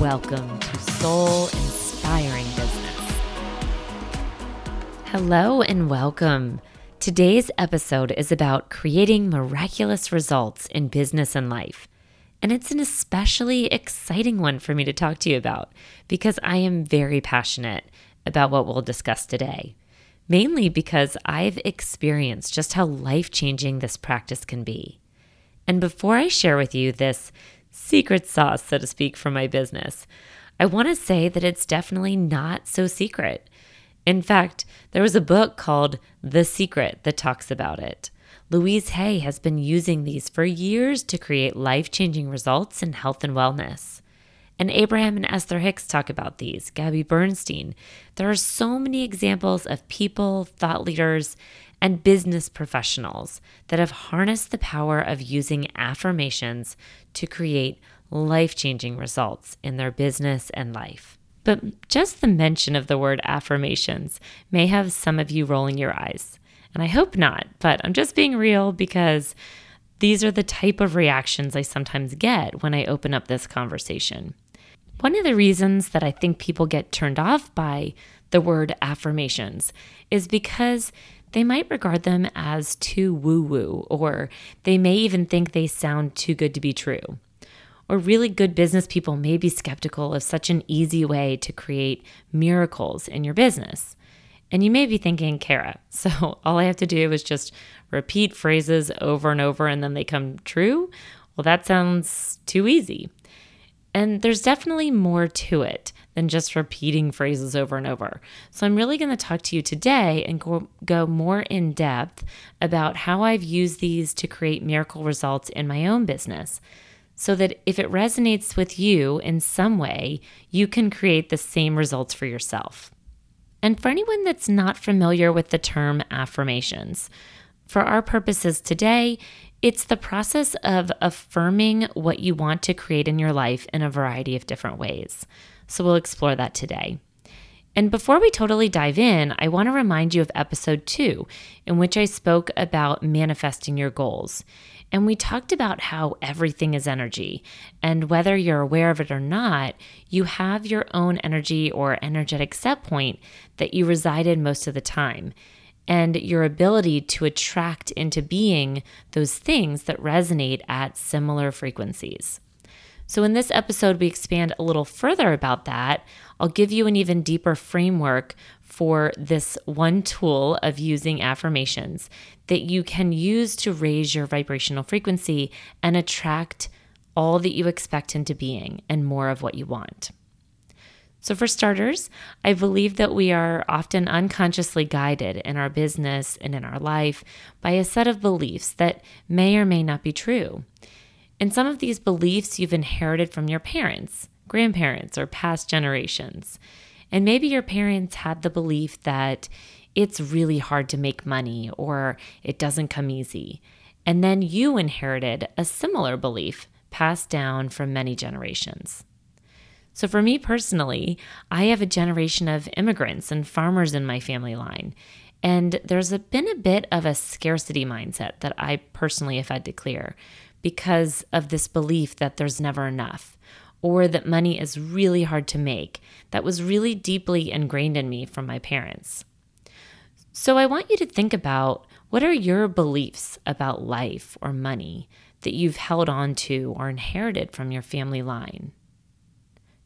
Welcome to Soul Inspiring Business. Hello and welcome. Today's episode is about creating miraculous results in business and life. And it's an especially exciting one for me to talk to you about because I am very passionate about what we'll discuss today, mainly because I've experienced just how life-changing this practice can be. And before I share with you this secret sauce, so to speak, for my business, I want to say that it's definitely not so secret. In fact, there was a book called The Secret that talks about it. Louise Hay has been using these for years to create life-changing results in health and wellness. And Abraham and Esther Hicks talk about these, Gabby Bernstein. There are so many examples of people, thought leaders, and business professionals that have harnessed the power of using affirmations to create life-changing results in their business and life. But just the mention of the word affirmations may have some of you rolling your eyes. And I hope not, but I'm just being real because these are the type of reactions I sometimes get when I open up this conversation. One of the reasons that I think people get turned off by the word affirmations is because they might regard them as too woo-woo, or they may even think they sound too good to be true. Or really good business people may be skeptical of such an easy way to create miracles in your business. And you may be thinking, Kara, so all I have to do is just repeat phrases over and over and then they come true? Well, that sounds too easy. And there's definitely more to it than just repeating phrases over and over. So I'm really going to talk to you today and go more in depth about how I've used these to create miracle results in my own business, so that if it resonates with you in some way, you can create the same results for yourself. And for anyone that's not familiar with the term affirmations, for our purposes today, it's the process of affirming what you want to create in your life in a variety of different ways. So we'll explore that today. And before we totally dive in, I want to remind you of episode 2, in which I spoke about manifesting your goals. And we talked about how everything is energy, and whether you're aware of it or not, you have your own energy or energetic set point that you reside in most of the time, and your ability to attract into being those things that resonate at similar frequencies. So in this episode, we expand a little further about that. I'll give you an even deeper framework for this one tool of using affirmations that you can use to raise your vibrational frequency and attract all that you expect into being and more of what you want. So for starters, I believe that we are often unconsciously guided in our business and in our life by a set of beliefs that may or may not be true. And some of these beliefs you've inherited from your parents, grandparents, or past generations. And maybe your parents had the belief that it's really hard to make money or it doesn't come easy. And then you inherited a similar belief passed down from many generations. So for me personally, I have a generation of immigrants and farmers in my family line. And there's been a bit of a scarcity mindset that I personally have had to clear, because of this belief that there's never enough, or that money is really hard to make, that was really deeply ingrained in me from my parents. So I want you to think about, what are your beliefs about life or money that you've held on to or inherited from your family line?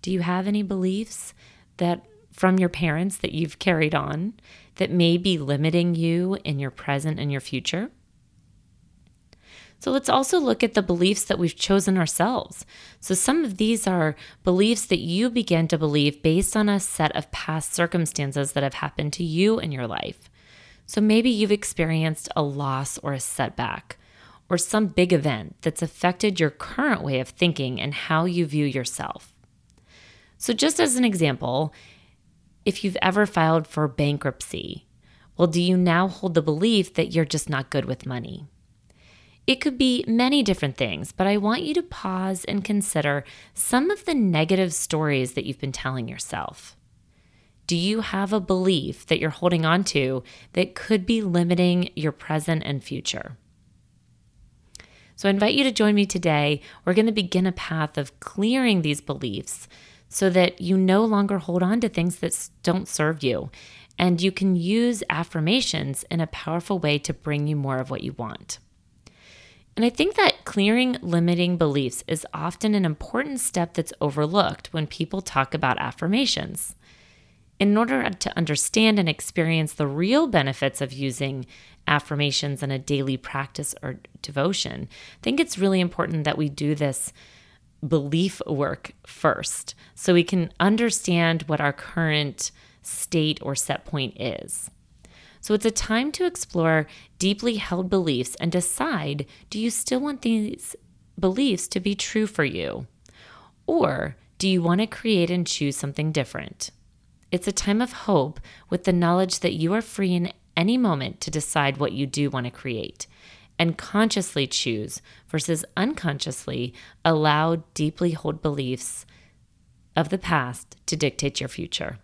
Do you have any beliefs that from your parents that you've carried on that may be limiting you in your present and your future? So let's also look at the beliefs that we've chosen ourselves. So some of these are beliefs that you began to believe based on a set of past circumstances that have happened to you in your life. So maybe you've experienced a loss or a setback, or some big event that's affected your current way of thinking and how you view yourself. So just as an example, if you've ever filed for bankruptcy, well, do you now hold the belief that you're just not good with money? It could be many different things, but I want you to pause and consider some of the negative stories that you've been telling yourself. Do you have a belief that you're holding on to that could be limiting your present and future? So I invite you to join me today. We're going to begin a path of clearing these beliefs so that you no longer hold on to things that don't serve you, and you can use affirmations in a powerful way to bring you more of what you want. And I think that clearing limiting beliefs is often an important step that's overlooked when people talk about affirmations. In order to understand and experience the real benefits of using affirmations in a daily practice or devotion, I think it's really important that we do this belief work first so we can understand what our current state or set point is. So it's a time to explore deeply held beliefs and decide, do you still want these beliefs to be true for you? Or do you want to create and choose something different? It's a time of hope with the knowledge that you are free in any moment to decide what you do want to create and consciously choose versus unconsciously allow deeply held beliefs of the past to dictate your future.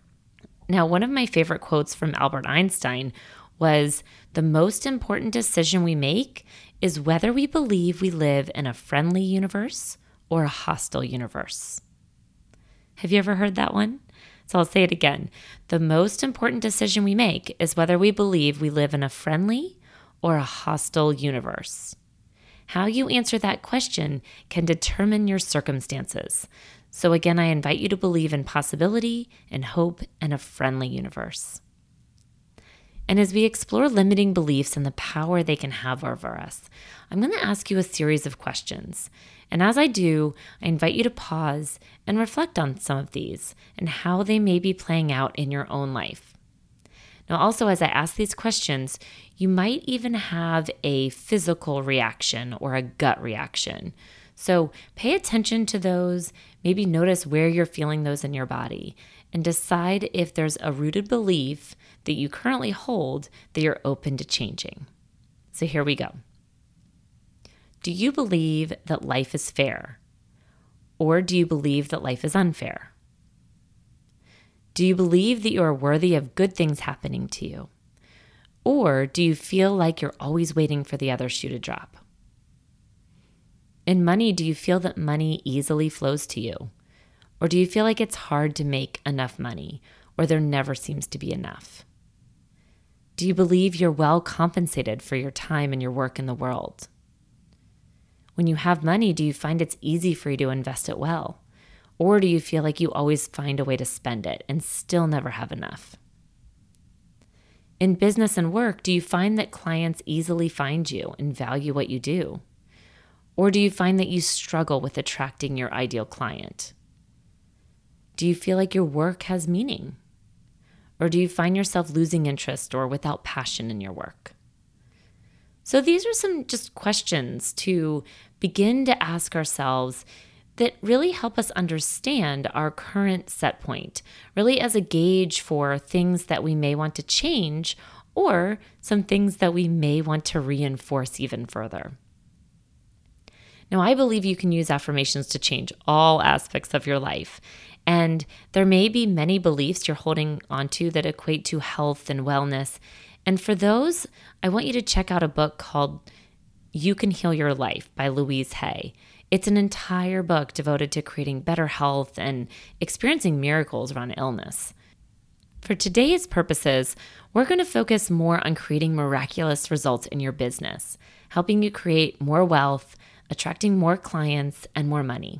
Now, one of my favorite quotes from Albert Einstein was, "The most important decision we make is whether we believe we live in a friendly universe or a hostile universe." Have you ever heard that one? So I'll say it again. The most important decision we make is whether we believe we live in a friendly or a hostile universe. How you answer that question can determine your circumstances. So again, I invite you to believe in possibility and hope and a friendly universe. And as we explore limiting beliefs and the power they can have over us, I'm going to ask you a series of questions. And as I do, I invite you to pause and reflect on some of these and how they may be playing out in your own life. Now, also, as I ask these questions, you might even have a physical reaction or a gut reaction. So pay attention to those, maybe notice where you're feeling those in your body, and decide if there's a rooted belief that you currently hold that you're open to changing. So here we go. Do you believe that life is fair? Or do you believe that life is unfair? Do you believe that you are worthy of good things happening to you? Or do you feel like you're always waiting for the other shoe to drop? In money, do you feel that money easily flows to you? Or do you feel like it's hard to make enough money, or there never seems to be enough? Do you believe you're well compensated for your time and your work in the world? When you have money, do you find it's easy for you to invest it well? Or do you feel like you always find a way to spend it and still never have enough? In business and work, do you find that clients easily find you and value what you do? Or do you find that you struggle with attracting your ideal client? Do you feel like your work has meaning? Or do you find yourself losing interest or without passion in your work? So these are some just questions to begin to ask ourselves that really help us understand our current set point, really as a gauge for things that we may want to change or some things that we may want to reinforce even further. Now, I believe you can use affirmations to change all aspects of your life. And there may be many beliefs you're holding onto that equate to health and wellness. And for those, I want you to check out a book called You Can Heal Your Life by Louise Hay. It's an entire book devoted to creating better health and experiencing miracles around illness. For today's purposes, we're going to focus more on creating miraculous results in your business, helping you create more wealth, attracting more clients, and more money.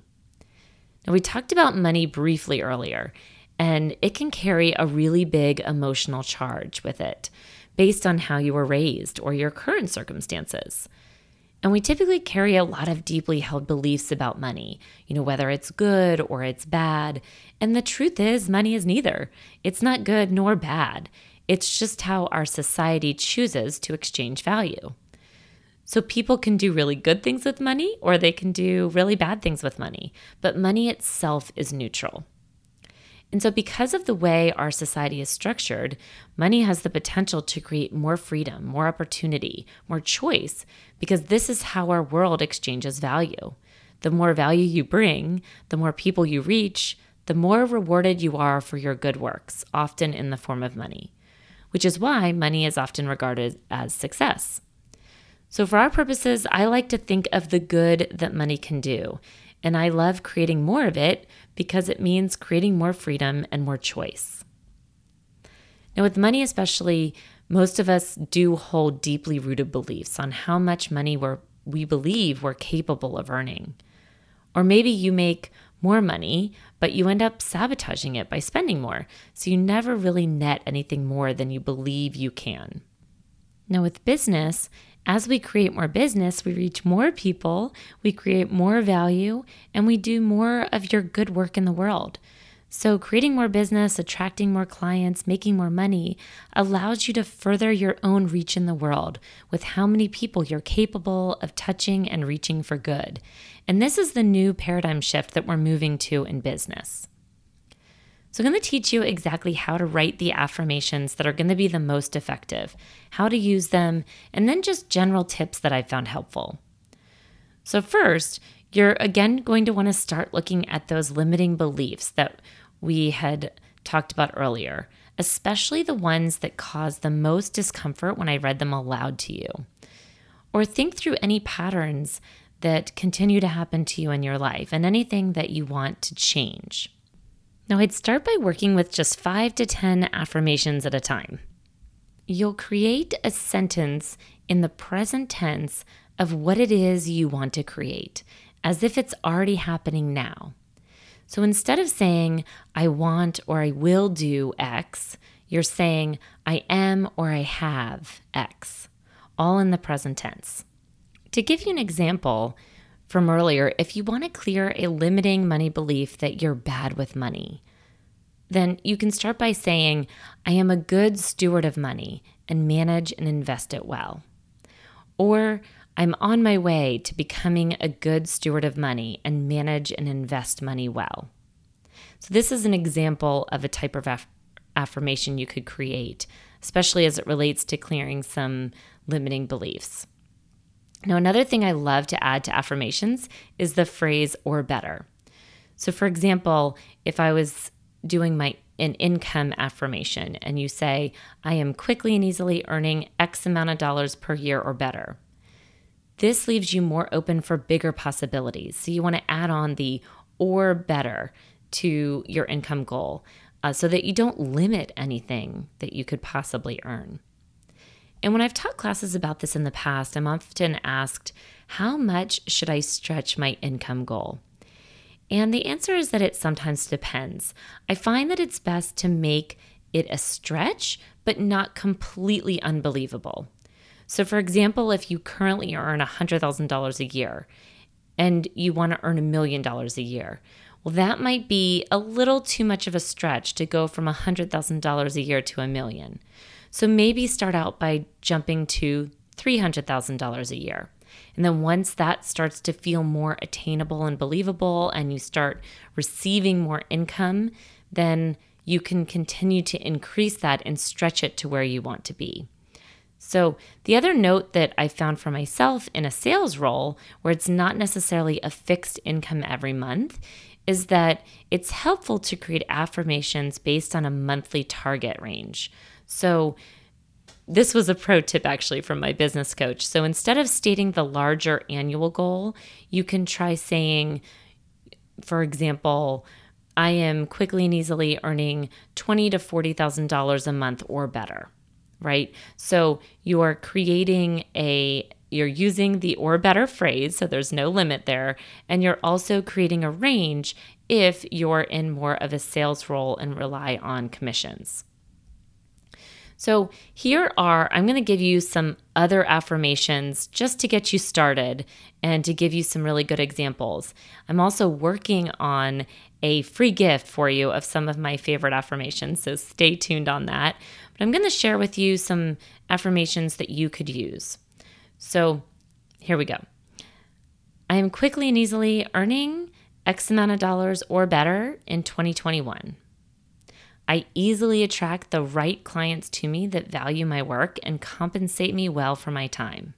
Now, we talked about money briefly earlier, and it can carry a really big emotional charge with it, based on how you were raised or your current circumstances. And we typically carry a lot of deeply held beliefs about money, whether it's good or it's bad. And the truth is, money is neither. It's not good nor bad. It's just how our society chooses to exchange value. So people can do really good things with money, or they can do really bad things with money. But money itself is neutral. And so because of the way our society is structured, money has the potential to create more freedom, more opportunity, more choice, because this is how our world exchanges value. The more value you bring, the more people you reach, the more rewarded you are for your good works, often in the form of money, which is why money is often regarded as success. So for our purposes, I like to think of the good that money can do, and I love creating more of it because it means creating more freedom and more choice. Now, with money especially, most of us do hold deeply rooted beliefs on how much money we believe we're capable of earning. Or maybe you make more money, but you end up sabotaging it by spending more, so you never really net anything more than you believe you can. Now, with business, as we create more business, we reach more people, we create more value, and we do more of your good work in the world. So creating more business, attracting more clients, making more money allows you to further your own reach in the world with how many people you're capable of touching and reaching for good. And this is the new paradigm shift that we're moving to in business. So I'm going to teach you exactly how to write the affirmations that are going to be the most effective, how to use them, and then just general tips that I found helpful. So first, you're again going to want to start looking at those limiting beliefs that we had talked about earlier, especially the ones that caused the most discomfort when I read them aloud to you. Or think through any patterns that continue to happen to you in your life and anything that you want to change. Now, I'd start by working with just 5 to 10 affirmations at a time. You'll create a sentence in the present tense of what it is you want to create, as if it's already happening now. So instead of saying, I want or I will do X, you're saying, I am or I have X, all in the present tense. To give you an example, from earlier, if you want to clear a limiting money belief that you're bad with money, then you can start by saying, I am a good steward of money and manage and invest it well. Or I'm on my way to becoming a good steward of money and manage and invest money well. So this is an example of a type of affirmation you could create, especially as it relates to clearing some limiting beliefs. Now, another thing I love to add to affirmations is the phrase or better. So for example, if I was doing an income affirmation and you say, I am quickly and easily earning X amount of dollars per year or better. This leaves you more open for bigger possibilities. So you want to add on the or better to your income goal so that you don't limit anything that you could possibly earn. And when I've taught classes about this in the past, I'm often asked, how much should I stretch my income goal? And the answer is that it sometimes depends. I find that it's best to make it a stretch, but not completely unbelievable. So for example, if you currently earn $100,000 a year and you want to earn $1 million a year, well, that might be a little too much of a stretch to go from $100,000 a year to $1 million. So maybe start out by jumping to $300,000 a year. And then once that starts to feel more attainable and believable and you start receiving more income, then you can continue to increase that and stretch it to where you want to be. So the other note that I found for myself in a sales role where it's not necessarily a fixed income every month is that it's helpful to create affirmations based on a monthly target range. So this was a pro tip actually from my business coach. So instead of stating the larger annual goal, you can try saying, for example, I am quickly and easily earning $20,000 to $40,000 a month or better, right? So you are creating you're using the or better phrase, so there's no limit there, and you're also creating a range if you're in more of a sales role and rely on commissions. So I'm going to give you some other affirmations just to get you started and to give you some really good examples. I'm also working on a free gift for you of some of my favorite affirmations, so stay tuned on that. But I'm going to share with you some affirmations that you could use. So here we go. I am quickly and easily earning X amount of dollars or better in 2021. I easily attract the right clients to me that value my work and compensate me well for my time.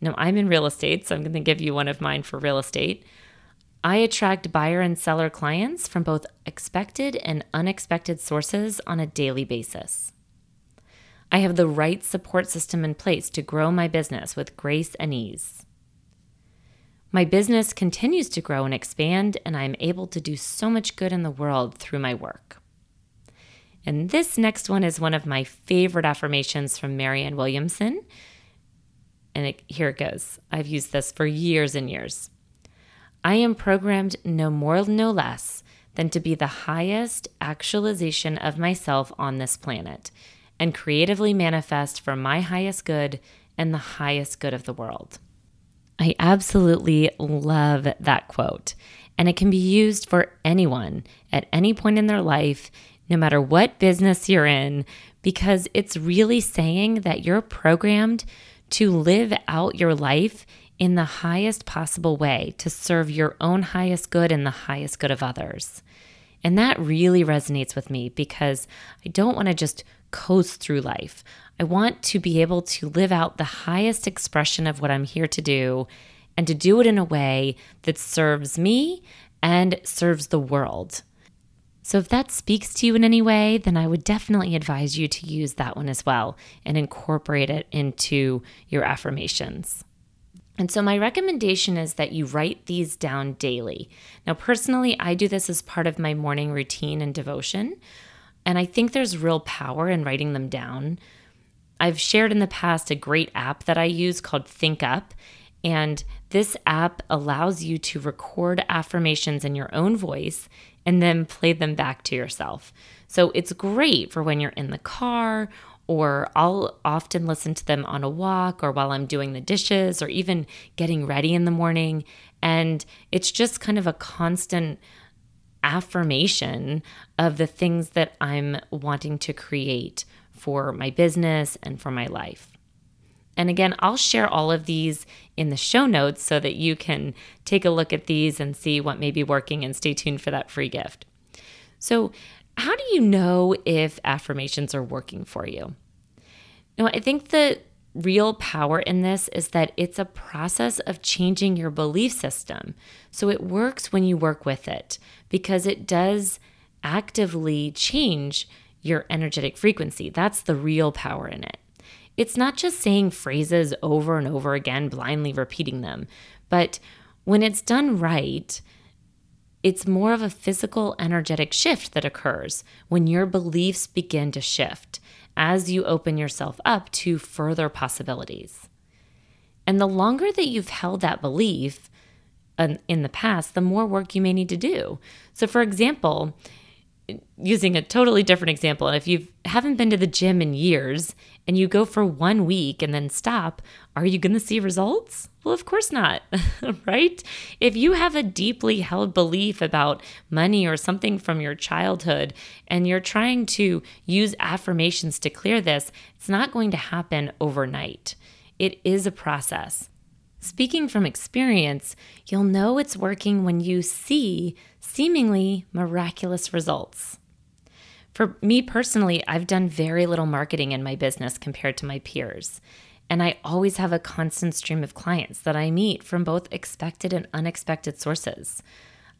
Now, I'm in real estate, so I'm going to give you one of mine for real estate. I attract buyer and seller clients from both expected and unexpected sources on a daily basis. I have the right support system in place to grow my business with grace and ease. My business continues to grow and expand, and I'm able to do so much good in the world through my work. And this next one is one of my favorite affirmations from Marianne Williamson. And here it goes. I've used this for years and years. I am programmed no more, no less than to be the highest actualization of myself on this planet and creatively manifest for my highest good and the highest good of the world. I absolutely love that quote, and it can be used for anyone at any point in their life, no matter what business you're in, because it's really saying that you're programmed to live out your life in the highest possible way to serve your own highest good and the highest good of others. And that really resonates with me because I don't want to just coast through life. I want to be able to live out the highest expression of what I'm here to do and to do it in a way that serves me and serves the world. So if that speaks to you in any way, then I would definitely advise you to use that one as well and incorporate it into your affirmations. And so my recommendation is that you write these down daily. Now, personally, I do this as part of my morning routine and devotion, and I think there's real power in writing them down. I've shared in the past a great app that I use called Think Up, and this app allows you to record affirmations in your own voice and then play them back to yourself. So it's great for when you're in the car, or I'll often listen to them on a walk or while I'm doing the dishes or even getting ready in the morning. And it's just kind of a constant affirmation of the things that I'm wanting to create for my business and for my life. And again, I'll share all of these in the show notes so that you can take a look at these and see what may be working, and stay tuned for that free gift. So how do you know if affirmations are working for you? Now, I think the real power in this is that it's a process of changing your belief system. So it works when you work with it because it does actively change your energetic frequency. That's the real power in it. It's not just saying phrases over and over again, blindly repeating them, but when it's done right, it's more of a physical, energetic shift that occurs when your beliefs begin to shift as you open yourself up to further possibilities. And the longer that you've held that belief in the past, the more work you may need to do. So for example, using a totally different example, and if you haven't been to the gym in years and you go for 1 week and then stop, are you going to see results? Well, of course not, right? If you have a deeply held belief about money or something from your childhood and you're trying to use affirmations to clear this, it's not going to happen overnight. It is a process. Speaking from experience, you'll know it's working when you see seemingly miraculous results. For me personally, I've done very little marketing in my business compared to my peers, and I always have a constant stream of clients that I meet from both expected and unexpected sources.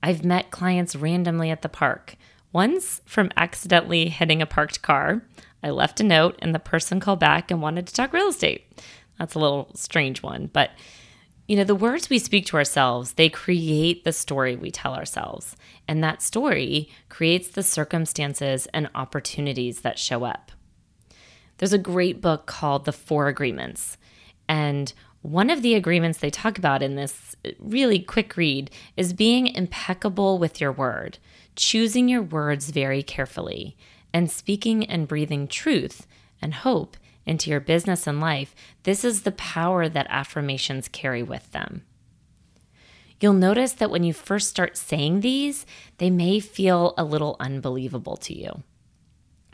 I've met clients randomly at the park, once from accidentally hitting a parked car. I left a note, and the person called back and wanted to talk real estate. That's a little strange one, but you know, the words we speak to ourselves, they create the story we tell ourselves. And that story creates the circumstances and opportunities that show up. There's a great book called The Four Agreements. And one of the agreements they talk about in this really quick read is being impeccable with your word, choosing your words very carefully, and speaking and breathing truth and hope into your business and life. This is the power that affirmations carry with them. You'll notice that when you first start saying these, they may feel a little unbelievable to you.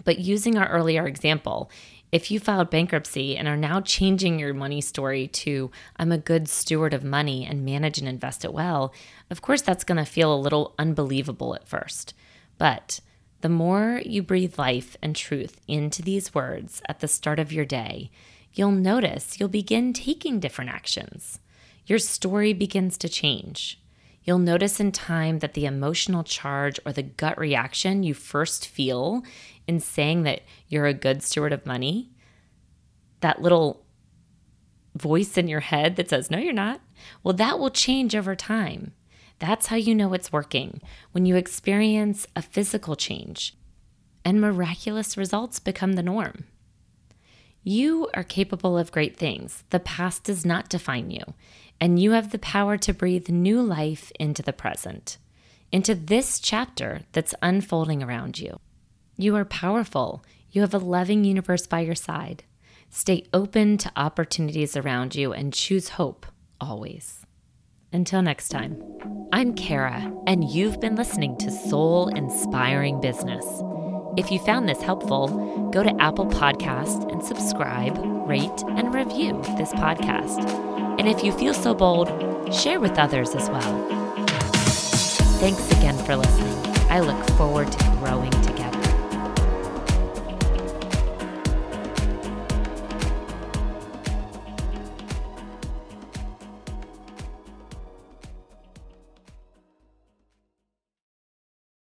But using our earlier example, if you filed bankruptcy and are now changing your money story to, I'm a good steward of money and manage and invest it well, of course that's going to feel a little unbelievable at first. But The more you breathe life and truth into these words at the start of your day, you'll notice you'll begin taking different actions. Your story begins to change. You'll notice in time that the emotional charge or the gut reaction you first feel in saying that you're a good steward of money, that little voice in your head that says, no, you're not, well, that will change over time. That's how you know it's working, when you experience a physical change and miraculous results become the norm. You are capable of great things. The past does not define you, and you have the power to breathe new life into the present, into this chapter that's unfolding around you. You are powerful. You have a loving universe by your side. Stay open to opportunities around you and choose hope always. Until next time, I'm Kara, and you've been listening to Soul Inspiring Business. If you found this helpful, go to Apple Podcasts and subscribe, rate, and review this podcast. And if you feel so bold, share with others as well. Thanks again for listening. I look forward to growing together.